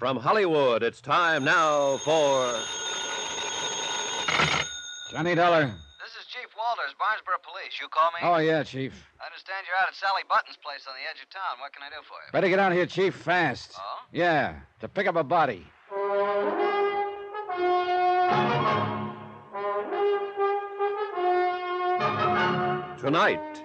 From Hollywood, it's time now for... Johnny Dollar. This is Chief Walters, Barnesboro Police. You call me? Oh, yeah, Chief. I understand you're out at Sally Button's place on the edge of town. What can I do for you? Better get out here, Chief, fast. Oh? Yeah, to pick up a body. Tonight,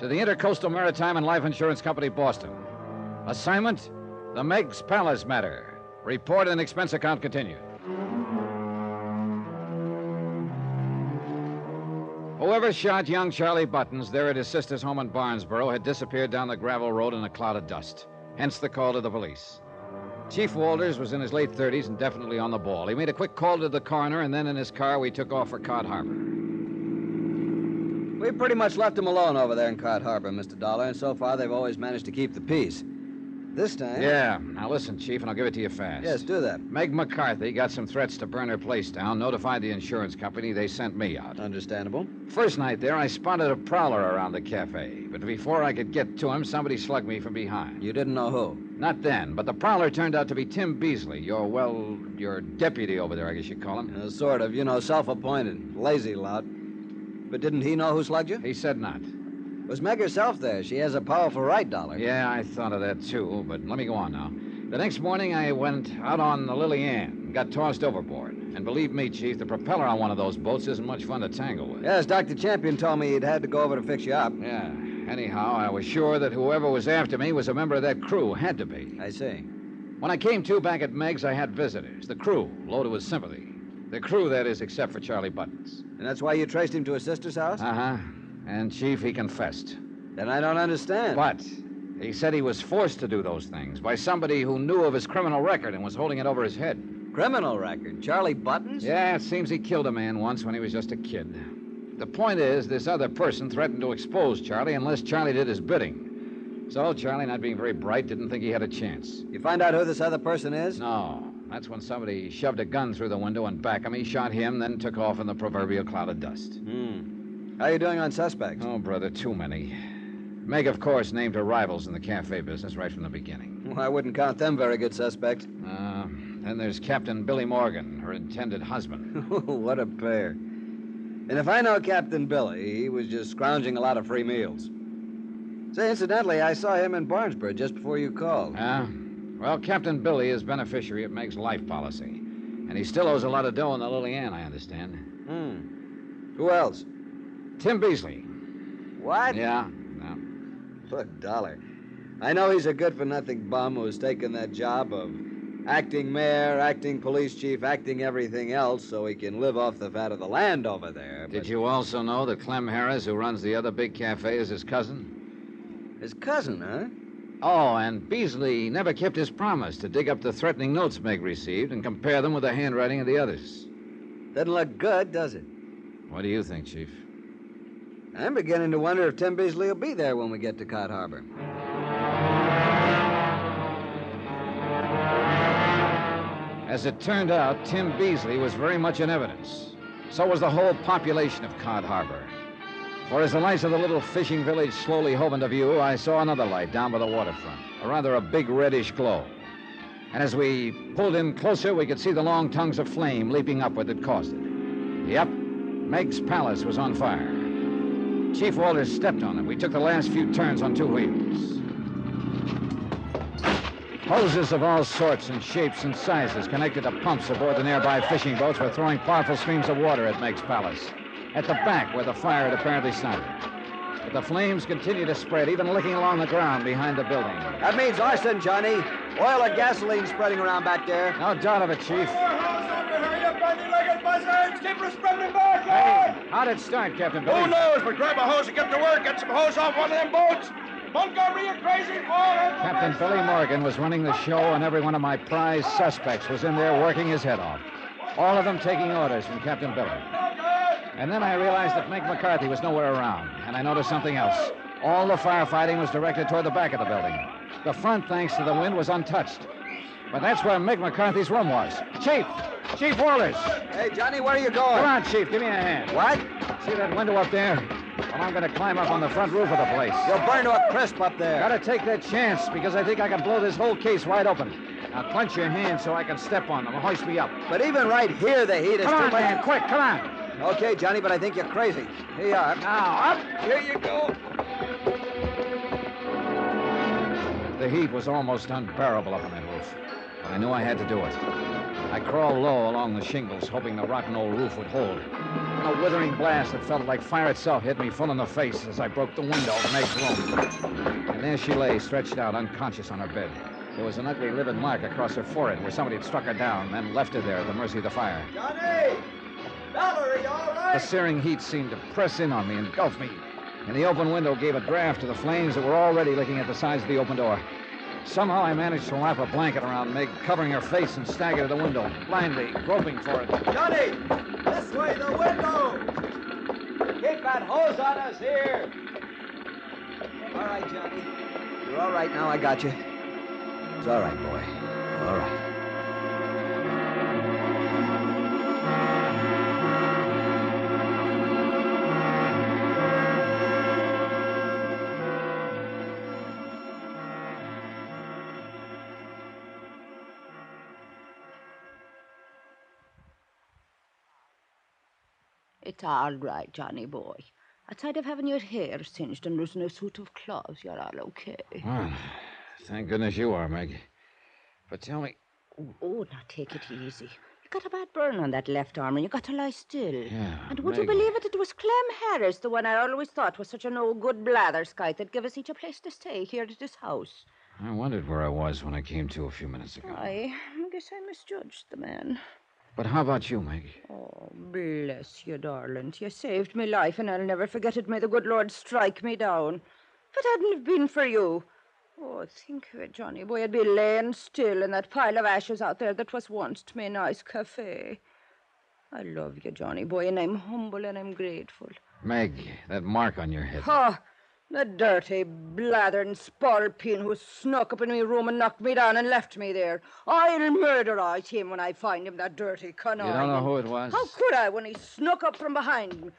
to the Intercoastal Maritime and Life Insurance Company, Boston. Assignment, the Meggs Palace matter. Report and expense account continued. Whoever shot young Charlie Buttons there at his sister's home in Barnesboro had disappeared down the gravel road in a cloud of dust, hence the call to the police. Chief Walters was in his late 30s and definitely on the ball. He made a quick call to the coroner, and then in his car, we took off for Cod Harbor. We pretty much left them alone over there in Cod Harbor, Mr. Dollar, and so far they've always managed to keep the peace. This time... Yeah. Now listen, Chief, and I'll give it to you fast. Yes, do that. Meg McCarthy got some threats to burn her place down, notified the insurance company. They sent me out. Understandable. First night there, I spotted a prowler around the cafe, but before I could get to him, somebody slugged me from behind. You didn't know who? Not then, but the prowler turned out to be Tim Beasley, your deputy over there, I guess you call him. Sort of, self-appointed, lazy lout. But didn't he know who slugged you? He said not. It was Meg herself there. She has a powerful right, Dollar. Yeah, I thought of that, too, but let me go on now. The next morning, I went out on the Lily Ann and got tossed overboard. And believe me, Chief, the propeller on one of those boats isn't much fun to tangle with. Yes, Dr. Champion told me he'd had to go over to fix you up. Yeah. Anyhow, I was sure that whoever was after me was a member of that crew. Had to be. I see. When I came to back at Meg's, I had visitors. The crew, loaded with sympathy. The crew, that is, except for Charlie Buttons. And that's why you traced him to his sister's house? Uh-huh. And, Chief, he confessed. Then I don't understand. But he said he was forced to do those things by somebody who knew of his criminal record and was holding it over his head. Criminal record? Charlie Buttons? Yeah, it seems he killed a man once when he was just a kid. The point is, this other person threatened to expose Charlie unless Charlie did his bidding. So Charlie, not being very bright, didn't think he had a chance. You find out who this other person is? No. That's when somebody shoved a gun through the window and back of me, shot him, then took off in the proverbial cloud of dust. Hmm. How are you doing on suspects? Oh, brother, too many. Meg, of course, named her rivals in the cafe business right from the beginning. Well, I wouldn't count them very good suspects. Then there's Captain Billy Morgan, her intended husband. What a pair. And if I know Captain Billy, he was just scrounging a lot of free meals. Say, incidentally, I saw him in Barnesboro just before you called. Well, Captain Billy is beneficiary of Meg's life policy. And he still owes a lot of dough in the Lily Ann, I understand. Hmm. Who else? Tim Beasley. What? Yeah. No. Look, Dollar, I know he's a good-for-nothing bum who's taken that job of acting mayor, acting police chief, acting everything else so he can live off the fat of the land over there. But... Did you also know that Clem Harris, who runs the other big cafe, is his cousin? His cousin, huh? Oh, and Beasley never kept his promise to dig up the threatening notes Meg received and compare them with the handwriting of the others. Doesn't look good, does it? What do you think, Chief? I'm beginning to wonder if Tim Beasley will be there when we get to Cod Harbor. As it turned out, Tim Beasley was very much in evidence. So was the whole population of Cod Harbor. For as the lights of the little fishing village slowly hove into view, I saw another light down by the waterfront, or rather a big reddish glow. And as we pulled in closer, we could see the long tongues of flame leaping upward that caused it. Yep, Meg's Palace was on fire. Chief Walters stepped on it. We took the last few turns on two wheels. Hoses of all sorts and shapes and sizes connected to pumps aboard the nearby fishing boats were throwing powerful streams of water at Meg's Palace, at the back where the fire had apparently started. But the flames continued to spread, even licking along the ground behind the building. That means arson, Johnny. Oil and gasoline spreading around back there. No doubt of it, Chief. Hey, how'd it start, Captain Billy? Who knows, but grab a hose and get to work. Get some hose off one of them boats. Montgomery, you crazy boy! Captain Billy Morgan was running the show, and every one of my prize suspects was in there working his head off. all of them taking orders from Captain Billy. And then I realized that Meg McCarthy was nowhere around, and I noticed something else. All the firefighting was directed toward the back of the building. The front, thanks to the wind, was untouched. But that's where Meg McCarthy's room was. Chief! Chief Walters! Hey, Johnny, where are you going? Come on, Chief, give me a hand. What? See that window up there? Well, I'm going to climb up on the front roof of the place. You'll burn to a crisp up there. Got to take that chance, because I think I can blow this whole case wide open. Now, clench your hands so I can step on them and hoist me up. But even right here, the heat is too much. Come on, man, quick, come on. Okay, Johnny, but I think you're crazy. Here you are. Now, up. Here you go. The heat was almost unbearable up on that roof. But I knew I had to do it. I crawled low along the shingles, hoping the rotten old roof would hold. A withering blast that felt like fire itself hit me full in the face as I broke the window of Meg's room. And there she lay, stretched out, unconscious on her bed. There was an ugly, livid mark across her forehead where somebody had struck her down, then left her there at the mercy of the fire. Johnny! Valerie, all right? The searing heat seemed to press in on me, engulf me. And the open window gave a draft to the flames that were already licking at the sides of the open door. Somehow I managed to wrap a blanket around Meg, covering her face, and staggered to the window, blindly groping for it. Johnny! This way, the window! Keep that hose on us here! All right, Johnny. You're all right now, I got you. It's all right, boy. All right. It's all right, Johnny boy. Outside of having your hair singed and losing a suit of clothes, you're all okay. Well, thank goodness you are, Meg. But tell me... Oh, now take it easy. You got a bad burn on that left arm, and you got to lie still. Yeah, and would you believe it, it was Clem Harris, the one I always thought was such an old good blatherskite that gave us each a place to stay here at his house. I wondered where I was when I came to a few minutes ago. I guess I misjudged the man. But how about you, Meg? Oh, bless you, darling. You saved me life, and I'll never forget it. May the good Lord strike me down. If it hadn't been for you... Oh, think of it, Johnny boy. I'd be laying still in that pile of ashes out there that was once my nice cafe. I love you, Johnny boy, and I'm humble and I'm grateful. Meg, that mark on your head. Oh, the dirty, blathering spalpeen who snuck up in my room and knocked me down and left me there. I'll murderize him when I find him, that dirty conniving. You don't know who it was? How could I when he snuck up from behind me?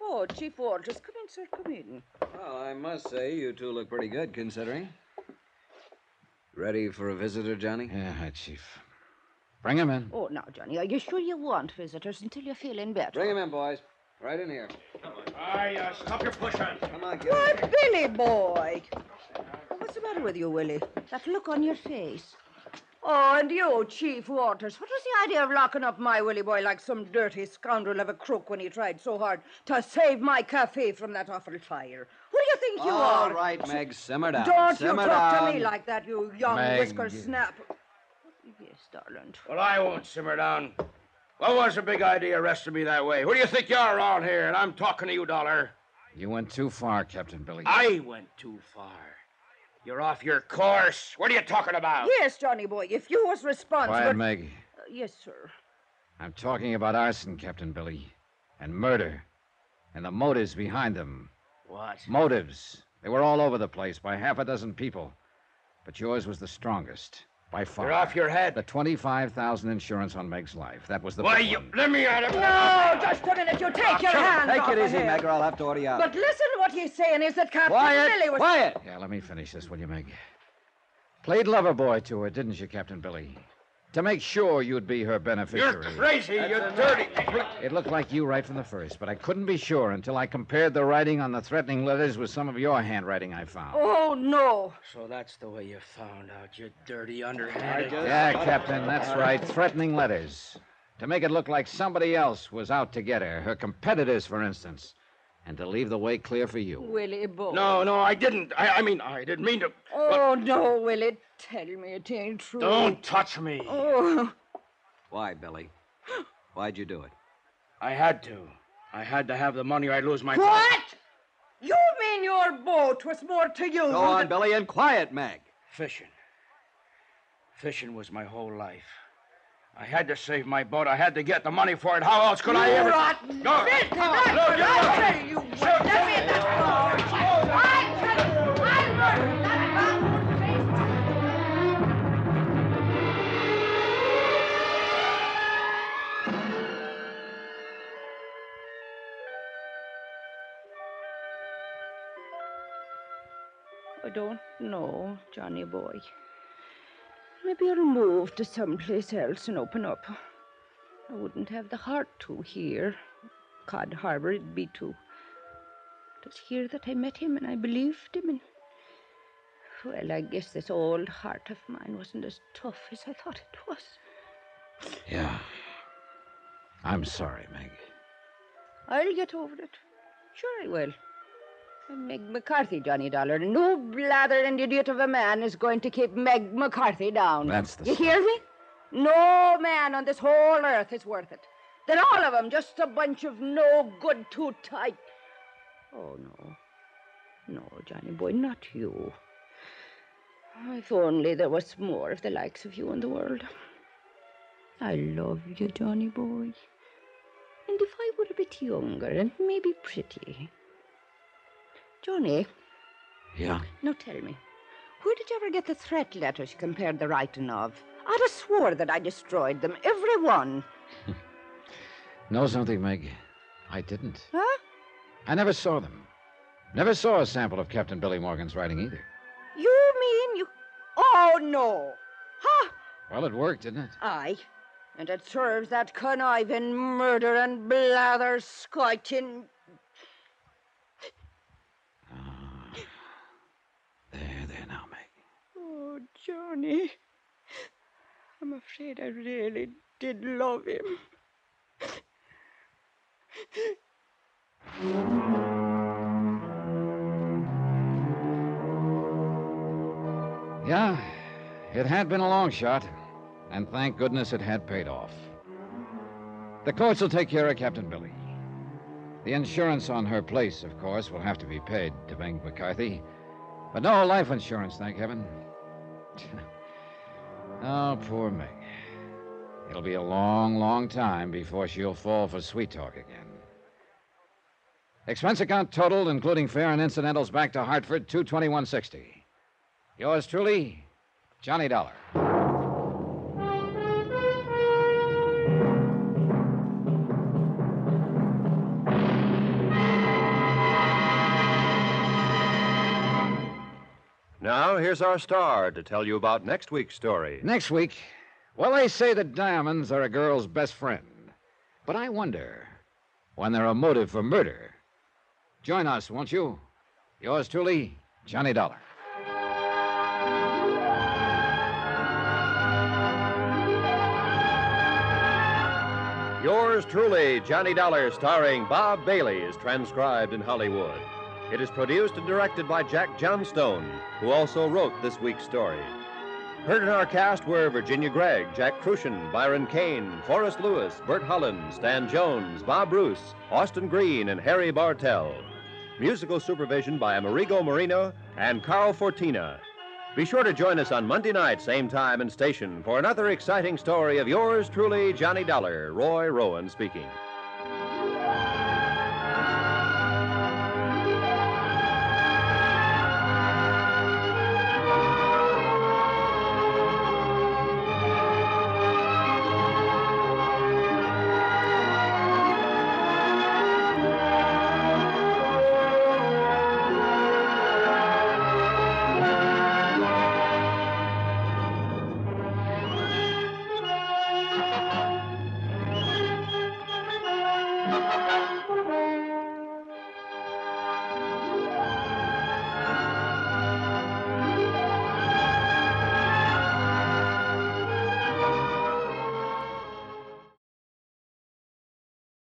Oh, Chief Walters, come in, sir, come in. Well, I must say you two look pretty good, considering. Ready for a visitor, Johnny? Yeah, hi, Chief. Bring him in. Oh, now, Johnny, are you sure you want visitors until you're feeling better? Bring him in, boys. Right in here. Come on. Stop your pushing. Come on, get Why, in. Billy boy. What's the matter with you, Willie? That look on your face. Oh, and you, Chief Walters. What was the idea of locking up my Willie boy like some dirty scoundrel of a crook when he tried so hard to save my cafe from that awful fire? Who do you think you are? All right, Meg, simmer down. Don't simmer you talk down to me like that, you young whisker snap. Yes, darling. Well, I won't simmer down. What was the big idea arresting me that way? Who do you think you are around here? And I'm talking to you, Dollar. You went too far, Captain Billy. I went too far. You're off your course. What are you talking about? Yes, Johnny boy, if you was responsible... Quiet, Meg. Yes, sir. I'm talking about arson, Captain Billy, and murder, and the motives behind them. What? Motives. They were all over the place by half a dozen people. But yours was the strongest. By far. You're off your head. The $25,000 insurance on Meg's life. That was the Why, you... Let me out of it. No, just a minute. You take your hand off. Take it easy, Meg, or I'll have to order you out. But listen, what he's saying is that Captain Billy was... Quiet! Yeah, let me finish this, will you, Meg? Played lover boy to her, didn't you, Captain Billy? To make sure you'd be her beneficiary. You're crazy. You're dirty. It looked like you right from the first, but I couldn't be sure until I compared the writing on the threatening letters with some of your handwriting I found. Oh, no. So that's the way you found out, you dirty underhanded. Yeah, Captain, that's right. Threatening letters. To make it look like somebody else was out to get her. Her competitors, for instance. And to leave the way clear for you. Willie boy. No, I didn't. I mean, I didn't mean to. Oh, but... no, Willie. Tell me it ain't true. Don't touch me. Oh. Why, Billy? Why'd you do it? I had to. I had to have the money or I'd lose my... What? Money. You mean your boat was more to you... Go on, Billy, and quiet, Meg. Fishing. Fishing was my whole life. I had to save my boat. I had to get the money for it. How else could I ever... You rotten! Go! Bitch! Come on! Look, you wouldn't let me in that boat! I wouldn't let I don't know, Johnny boy. Maybe I'll move to someplace else and open up. I wouldn't have the heart to here. Cod Harbor it'd be too. It was here that I met him and I believed him and... Well, I guess this old heart of mine wasn't as tough as I thought it was. Yeah. I'm sorry, Meg. I'll get over it. Sure I will. Meg McCarthy, Johnny Dollar. No blathered idiot of a man is going to keep Meg McCarthy down. That's the You story. Hear me? No man on this whole earth is worth it. They're all of them just a bunch of no good, too tight. Oh, no. No, Johnny boy, not you. If only there was more of the likes of you in the world. I love you, Johnny boy. And if I were a bit younger and maybe pretty... Johnny. Yeah? Now tell me, where did you ever get the threat letters you compared the writing of? I'd have swore that I destroyed them, every one. Know something, Meg? I didn't. Huh? I never saw them. Never saw a sample of Captain Billy Morgan's writing either. You mean you... Oh, no. Huh? Well, it worked, didn't it? Aye. And it serves that conniving, murdering, blather, scoiting... Johnny, I'm afraid I really did love him. Yeah, it had been a long shot, and thank goodness it had paid off. The courts will take care of Captain Billy. The insurance on her place, of course, will have to be paid to Meg McCarthy, but no life insurance, thank heaven. Oh, poor Meg. It'll be a long, long time before she'll fall for sweet talk again. Expense account totaled, including fare and incidentals back to Hartford, $221.60. Yours truly, Johnny Dollar. Now, here's our star to tell you about next week's story. Next week? Well, they say that diamonds are a girl's best friend. But I wonder, when they're a motive for murder. Join us, won't you? Yours truly, Johnny Dollar. Yours truly, Johnny Dollar, starring Bob Bailey, is transcribed in Hollywood. It is produced and directed by Jack Johnstone, who also wrote this week's story. Heard in our cast were Virginia Gregg, Jack Crucian, Byron Kane, Forrest Lewis, Bert Holland, Stan Jones, Bob Bruce, Austin Green, and Harry Bartell. Musical supervision by Amerigo Marino and Carl Fortina. Be sure to join us on Monday night, same time and station, for another exciting story of yours truly, Johnny Dollar. Roy Rowan speaking.